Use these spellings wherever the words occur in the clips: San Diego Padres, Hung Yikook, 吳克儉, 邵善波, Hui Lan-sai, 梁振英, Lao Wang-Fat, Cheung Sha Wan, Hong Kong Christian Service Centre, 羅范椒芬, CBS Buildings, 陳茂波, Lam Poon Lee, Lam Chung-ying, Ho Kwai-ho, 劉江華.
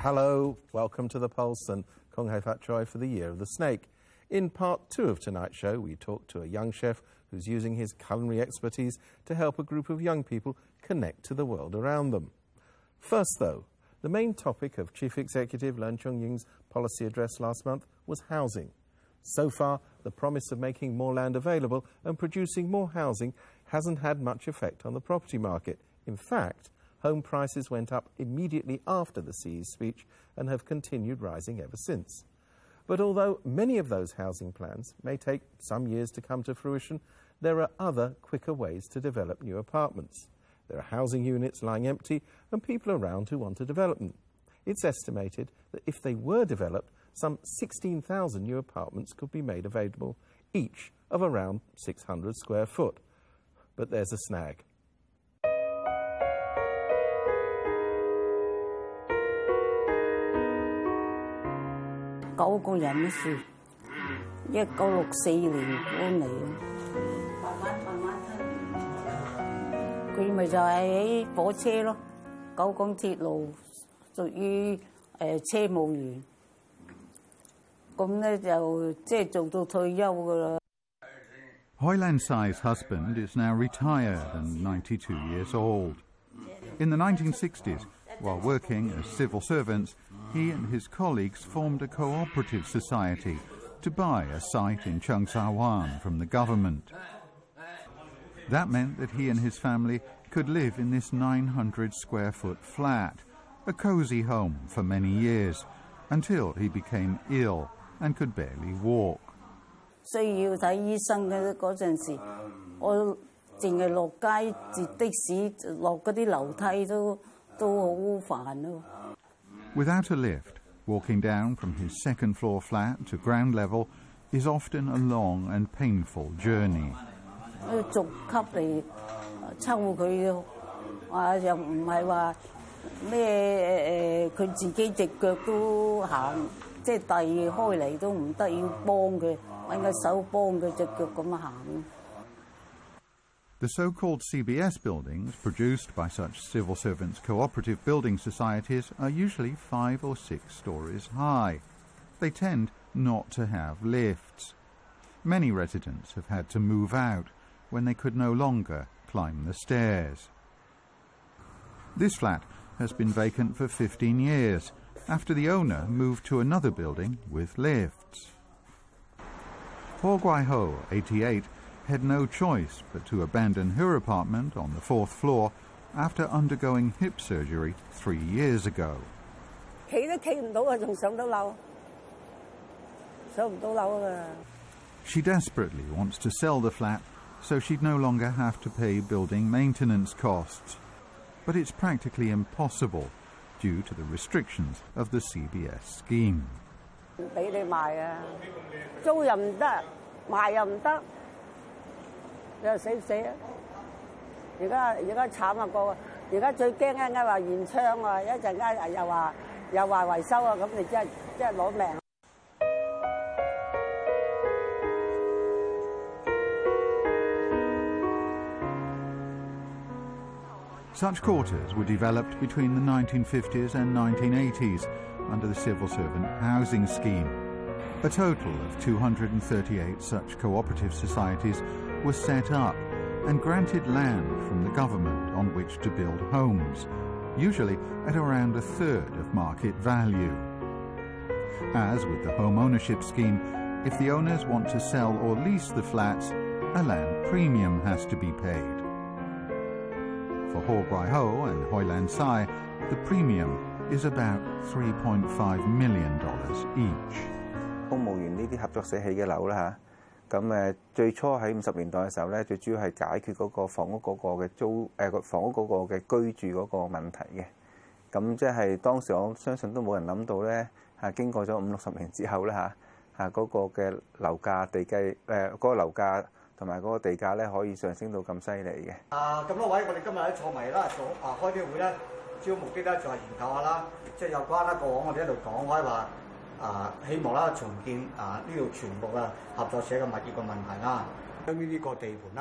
Hello, welcome to The Pulse and Kong Hai Fat Choi for the Year of the Snake. In part two of tonight's show, we talk to a young chef who's using his culinary expertise to help a group of young people connect to the world around them. First, though, the main topic of Chief Executive Lam Chung-ying's policy address last month was housing. So far, the promise of making more land available and producing more housing hasn't had much effect on the property market. In fact, home prices went up immediately after the CE's speech and have continued rising ever since. But although many of those housing plans may take some years to come to fruition, there are other quicker ways to develop new apartments. There are housing units lying empty and people around who want to develop them. It's estimated that if they were developed, some 16,000 new apartments could be made available, each of around 600 square foot. But there's a snag. Hui Lan-sai's husband is now retired and 92 years old. In the 1960s, while working as civil servants, he and his colleagues formed a cooperative society to buy a site in Cheung Sha Wan from the government. That meant that he and his family could live in this 900 square foot flat, a cozy home for many years, until he became ill and could barely walk. Without a lift, walking down from his second-floor flat to ground level is often a long and painful journey. The so-called CBS buildings, produced by such civil servants' cooperative building societies, are usually 5 or 6 stories high. They tend not to have lifts. Many residents have had to move out when they could no longer climb the stairs. This flat has been vacant for 15 years, after the owner moved to another building with lifts. Ho Kwai-ho, 88, had no choice but to abandon her apartment on the 4th floor after undergoing hip surgery 3 years ago. She desperately wants to sell the flat so she'd no longer have to pay building maintenance costs. But it's practically impossible due to the restrictions of the CBS scheme. Such quarters were developed between the 1950s and 1980s under the civil servant housing scheme. A total of 238 such cooperative societies were set up and granted land from the government on which to build homes, usually at around a third of market value. As with the home ownership scheme, if the owners want to sell or lease the flats, a land premium has to be paid. For Ho Kwai-ho and Hui Lan-sai, the premium is about $3.5 million each.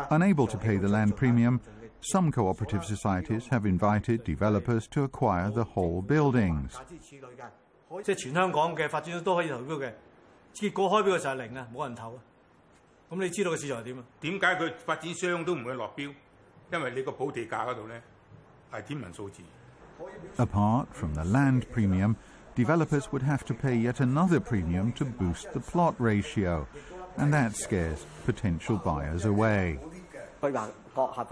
Unable to pay the land premium, Some cooperative societies have invited developers to acquire the whole buildings. Apart from the land premium, developers would have to pay yet another premium to boost the plot ratio, and that scares potential buyers away. That's why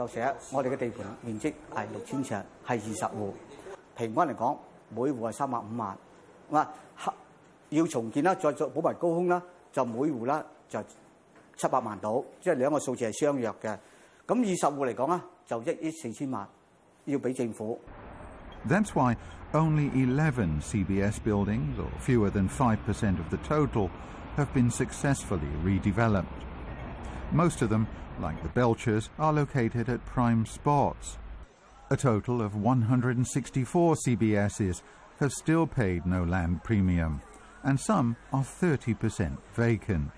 only 11 CBS buildings, or fewer than 5% of the total, have been successfully redeveloped. Most of them, like the Belchers, are located at prime spots. A total of 164 CBSs have still paid no land premium, and some are 30% vacant.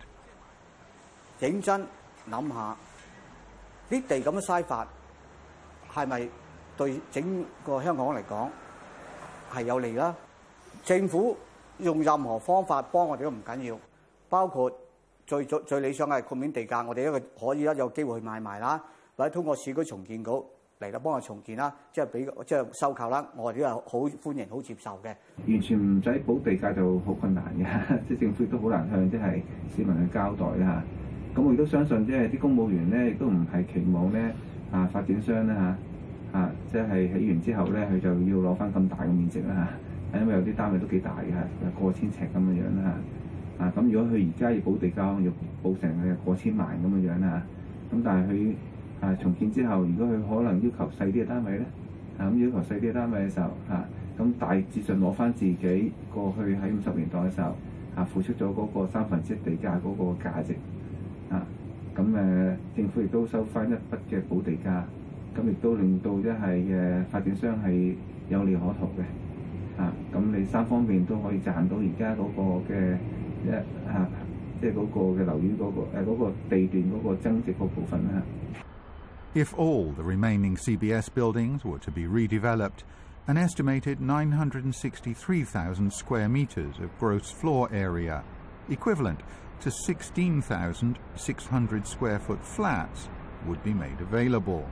If all the remaining CBS buildings were to be redeveloped, an estimated 963,000 square metres of gross floor area, equivalent to 16,600 square foot flats, would be made available.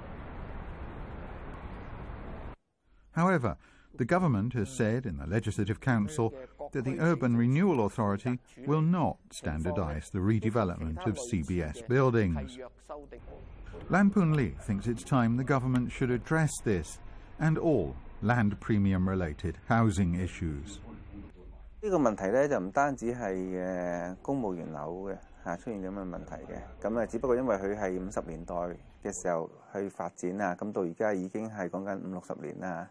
However, the government has said in the Legislative Council that the Urban Renewal Authority will not standardise the redevelopment of CBS buildings. Lam Poon Lee thinks it's time the government should address this and all land premium-related housing issues. 呢個問題咧就唔單止係公務員樓嘅，出現咁嘅問題嘅，咁只不過因為佢係50年代嘅時候去發展啊，咁到而家已經係講緊五六十年啦，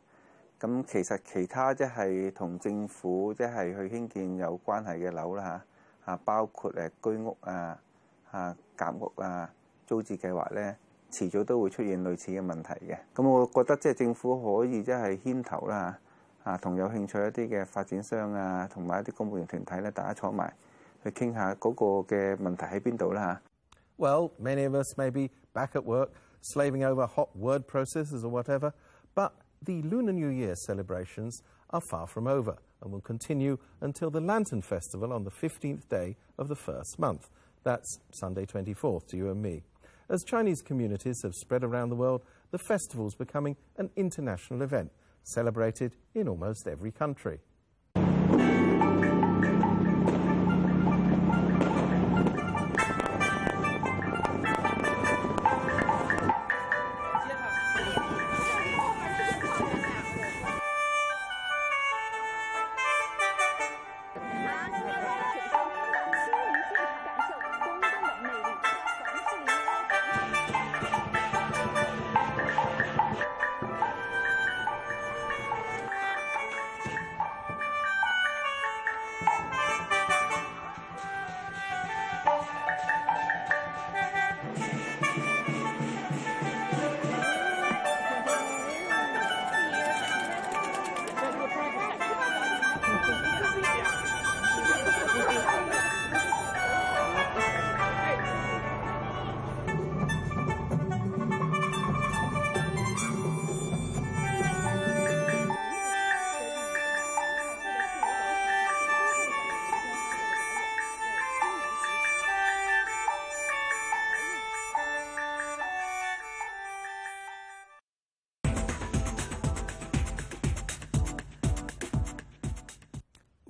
咁其實其他即係係同政府即係去興建有關係嘅樓啦，包括居屋啊、夾屋啊、租置計劃咧，遲早都會出現類似嘅問題嘅。咁我覺得即係政府可以即係牽頭啦，同有興趣一啲嘅發展商啊，同埋一啲公務員團體咧，大家坐埋去傾下嗰個嘅問題喺邊度啦。 Well, many of us may be back at work, slaving over hot word processes or whatever. But the Lunar New Year celebrations are far from over and will continue until the Lantern Festival on the 15th day of the first month. That's Sunday 24th to you and me. As Chinese communities have spread around the world, the festival's becoming an international event, celebrated in almost every country.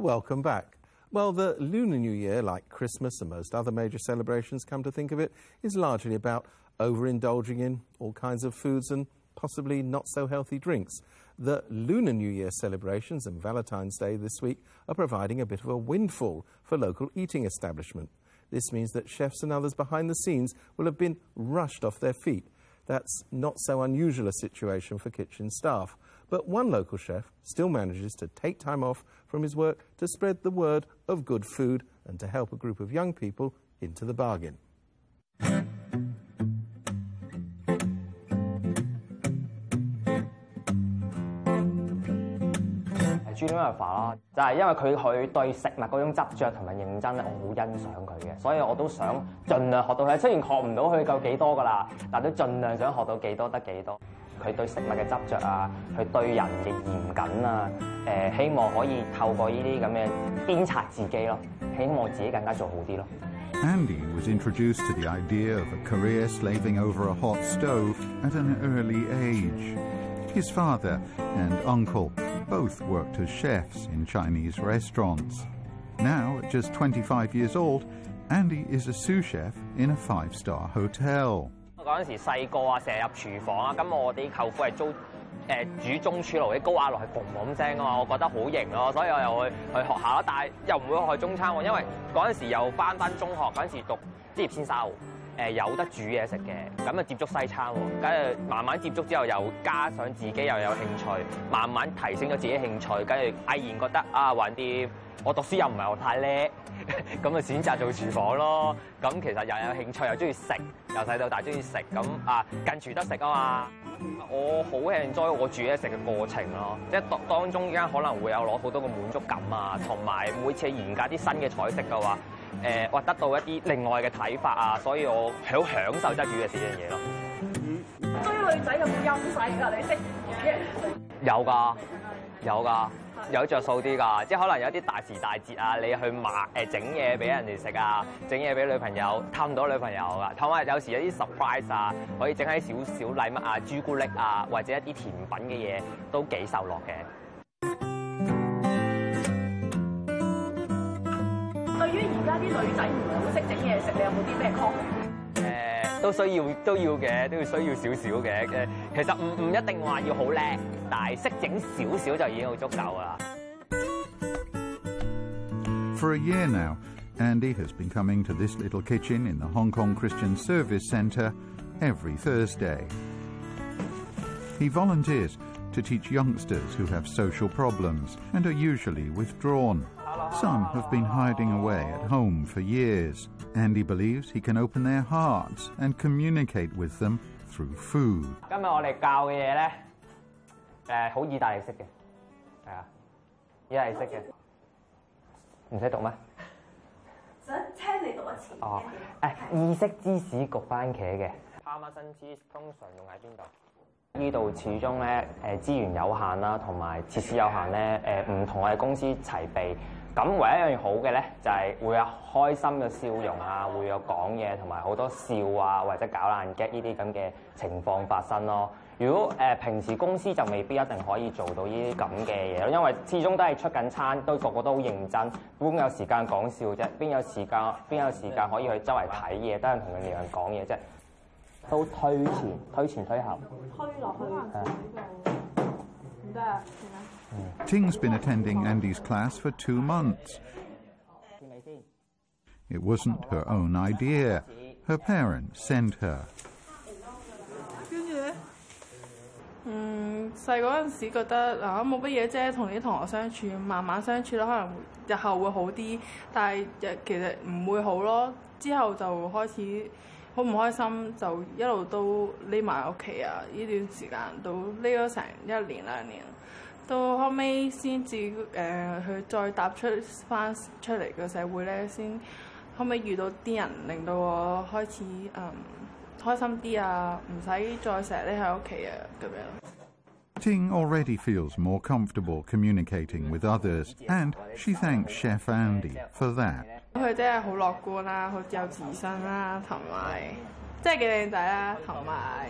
Welcome back. Well, the Lunar New Year, like Christmas and most other major celebrations, come to think of it, is largely about overindulging in all kinds of foods and possibly not-so-healthy drinks. The Lunar New Year celebrations and Valentine's Day this week are providing a bit of a windfall for local eating establishment. This means that chefs and others behind the scenes will have been rushed off their feet. That's not so unusual a situation for kitchen staff. But one local chef still manages to take time off from his work to spread the word of good food and to help a group of young people into the bargain.主點 Alpha 啦，就係因為佢對食物嗰種執著同埋認真，我好欣賞佢嘅，所以我都想盡量學到佢。雖然學唔到佢夠幾多㗎啦，但都盡量想學到幾多得幾多。佢對食物嘅執著啊，佢對人嘅嚴謹啊，希望可以透過呢啲咁嘅鞭策自己咯，希望自己更加做好啲咯。Andy was introduced to the idea of a career slaving over a hot stove at an early age. His father and uncle both worked as chefs in Chinese restaurants. Now, at just 25 years old, Andy is a sous chef in a five-star hotel. 嗰陣時細個啊，成日入廚房啊，咁我啲舅父係租煮中廚爐啲高壓落去嘣咁聲啊嘛，我覺得好型咯，所以我又去學下咯，但係又唔會去中餐喎，因為嗰陣時又翻中學嗰陣時讀職業先修。有得煮嘢食嘅，咁啊接觸西餐喎，梗係慢慢接觸之後，又加上自己又有興趣，慢慢提升咗自己興趣，跟住毅然覺得啊，橫掂我讀書又唔係我太叻，咁啊選擇做廚房咯。咁其實又有興趣，又中意食，由細到大中意食，咁啊近廚得食啊嘛。我好 enjoy 我煮嘢食嘅過程咯，即係當中間可能會有攞好多個滿足感啊，同埋每次研究啲新嘅菜式嘅話。我得到一啲另外嘅睇法啊，所以我好享受真係煮嘅呢樣嘢咯。追女仔有冇優勢㗎？你識嘅？有㗎，有㗎，有著數啲㗎。即係可能有啲大時大節啊，你去買整嘢俾人哋食啊，整嘢俾女朋友，氹到女朋友㗎。同埋有時有啲 surprise 啊，可以整喺少少禮物啊、朱古力啊，或者一啲甜品嘅嘢，都幾受落嘅。對於而家啲女仔唔係好識整嘢食，你有冇啲咩 comment？ 都要嘅，都要需要少少嘅。其實唔一定話要好叻，但係識整少少就已經好足夠啦。For a year now, Andy has been coming to this little kitchen in the Hong Kong Christian Service Centre every Thursday. He volunteers to teach youngsters who have social problems and are usually withdrawn. Some have been hiding away at home for years. Andy believes he can open their hearts and communicate with them through food. 今日我哋教嘅嘢咧，好意大利式嘅，係啊，意大利式嘅，唔使讀咩？想聽你讀一次。哦，意式芝士焗番茄嘅，帕瑪森芝士通常用喺邊度？呢度始終咧資源有限啦，同埋設施有限咧，唔同我哋公司齊備。咁唯一一樣好嘅咧，就係會有開心嘅笑容啊，會有講嘢同埋好多笑啊，或者搞爛 gag 呢啲咁嘅情況發生咯。如果平時公司就未必一定可以做到呢啲咁嘅嘢，因為始終都係出緊餐，都個個都好認真，邊有時間講笑啫？邊有時間可以去周圍睇嘢，得閒同人哋講嘢啫？都推前推後。推落去。Ting's been attending Andy's class for 2 months. It wasn't her own idea. Her parents sent her. 跟住咧，細嗰陣時覺得嗱冇乜嘢啫，同啲同學相處，慢慢相處咯，可能日後會好啲，但係其實唔會好咯。之後就開始。好唔開心，就一路都匿埋屋企啊！呢段時間都匿咗成1年2年，到後尾先至佢再踏出翻出嚟嘅社會咧，先後尾遇到啲人，令到我開始開心啲啊，唔使再成日匿喺屋企啊咁樣。Ting already feels more comfortable communicating with others, and she thanks Chef Andy for that. 佢真係好樂觀啦，好有自信啦，同埋真係幾靚仔啦，同埋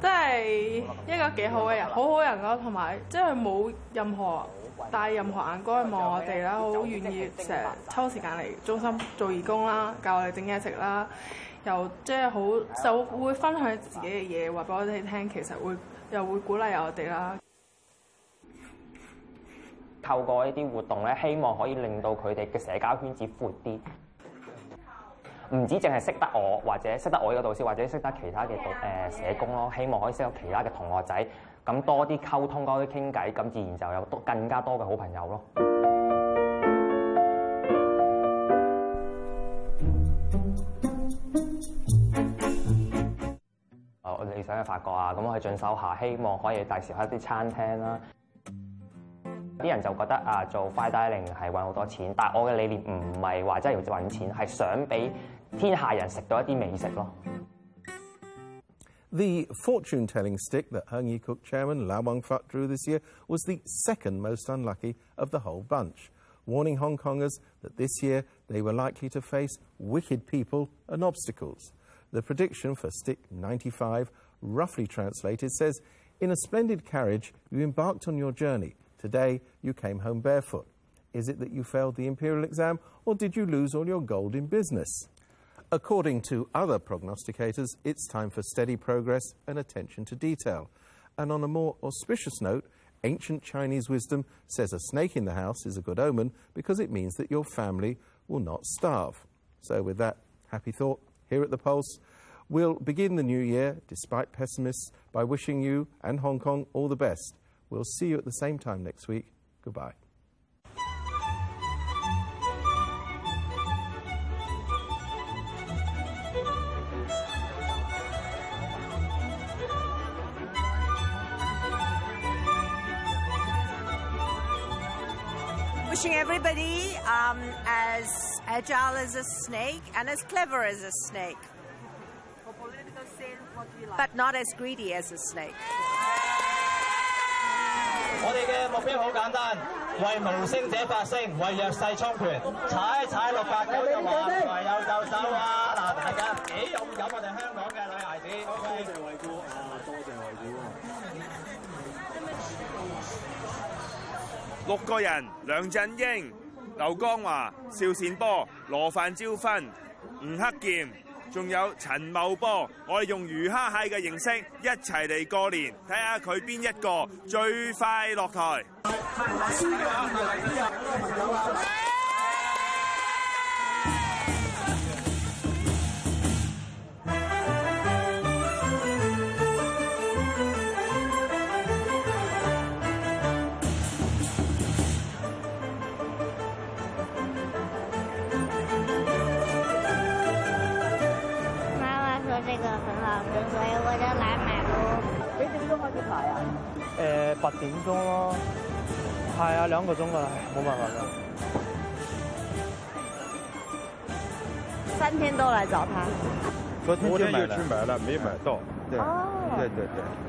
真係一個幾好嘅人，好人咯，同埋即係冇任何帶任何眼光去望我哋啦，好願意成日抽時間嚟中心做義工啦，教我哋整嘢食啦，又即係好就會分享自己嘅嘢話俾我哋聽，其實會又會鼓勵我哋啦。透過呢啲活動咧，希望可以令到佢哋嘅社交圈子闊啲，唔止淨係識得我，或者識得我呢個導師，或者識得其他嘅社工咯。希望可以識到其他嘅同學仔，咁多啲溝通，多啲傾偈，咁自然就有更加多嘅好朋友咯。我理想嘅法國啊，咁我去進修下，希望可以第時開啲餐廳啦。啲人就覺得啊，做 fine dining 係揾好多錢，但我嘅理念唔係話真係要揾錢，係想俾天下人食到一啲美食咯。The fortune-telling stick that Hung Yikook chairman Lao Wang-Fat drew this year was the second most unlucky of the whole bunch, warning Hong Kongers that this year they were likely to face wicked people and obstacles. The prediction for stick 95, roughly translated, says, "In a splendid carriage, you embarked on your journey. Today, you came home barefoot. Is it that you failed the imperial exam, or did you lose all your gold in business?" According to other prognosticators, it's time for steady progress and attention to detail. And on a more auspicious note, ancient Chinese wisdom says a snake in the house is a good omen because it means that your family will not starve. So with that happy thought, here at The Pulse, we'll begin the new year, despite pessimists, by wishing you and Hong Kong all the best. We'll see you at the same time next week. Goodbye. Wishing everybody as agile as a snake and as clever as a snake, but not as greedy as a snake. 我哋嘅目標好簡單，為無聲者發聲，為弱勢充權，踩689就話，唯有就手啊！嗱，大家幾勇敢，我哋香港嘅女孩子，多謝惠顧啊，多謝惠顧。6個人：梁振英、劉江華、邵善波、羅范椒芬、吳克儉，仲有陳茂波。我哋用魚蝦蟹嘅形式一齊嚟過年，睇下佢邊一個最快落台。8點鐘咯，係啊，2個鐘㗎啦，冇辦法啦。3天都來找他。昨天就買了，去買了沒買到。對，哦、對，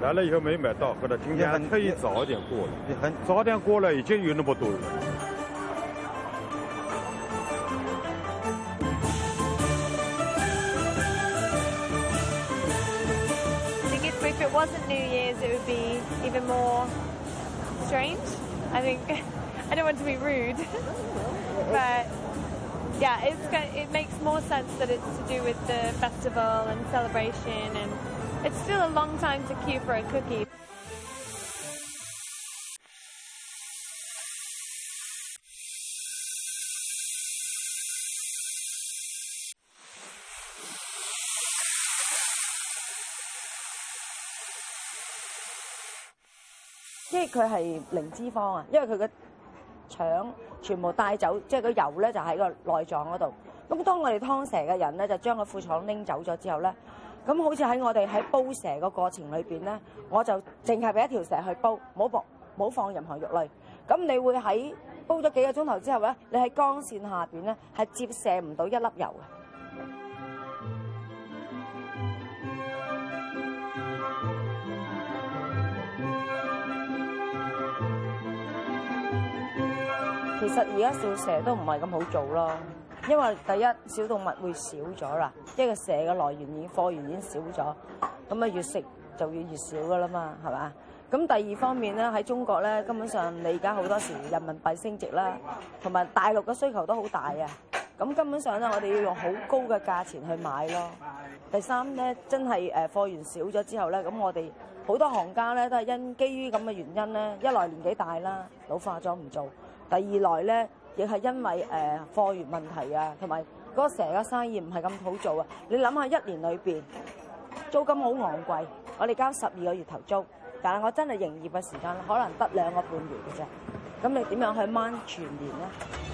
來了以後沒買到，或者今天特意早一點過了，很早點過了已經有那麼多人了。If it wasn't New Year's, it would be even more strange. I think I don't want to be rude, but yeah, it makes more sense that it's to do with the festival and celebration, and it's still a long time to queue for a cookie. He is zero脂肪，因為佢嘅腸全部帶走，即係個油咧就喺個內臟嗰度。咁當我哋劏蛇嘅人咧，就將個褲牀拎走咗之後咧，咁好似喺我哋喺煲蛇個過程裏邊咧，我就淨係俾一條蛇去煲，冇放任何肉類。咁你會喺煲咗幾個鐘頭之後咧，你喺光線下邊咧係折射唔到一粒油嘅。其實而家小蛇都唔係咁好做咯，因為第一小動物會少咗啦，即係個蛇嘅來源已經貨源已經少咗，咁啊越食就要越少噶啦嘛，係嘛？咁第二方面咧，喺中國咧，根本上你而家好多時人民幣升值啦，同埋大陸嘅需求都好大啊。咁根本上咧，我哋要用好高嘅價錢去買咯。第三咧，真係貨源少咗之後咧，咁我哋好多行家咧都係基於咁嘅原因咧，一來年紀大啦，老化咗唔做；第二來咧，亦係因為貨源問題啊，同埋嗰成個生意唔係咁好做啊。你諗下一年裏邊租金好昂貴，我哋交12個月頭租。但係我真係營業嘅時間可能得2個半月嘅啫，咁你點樣去掹全年呢？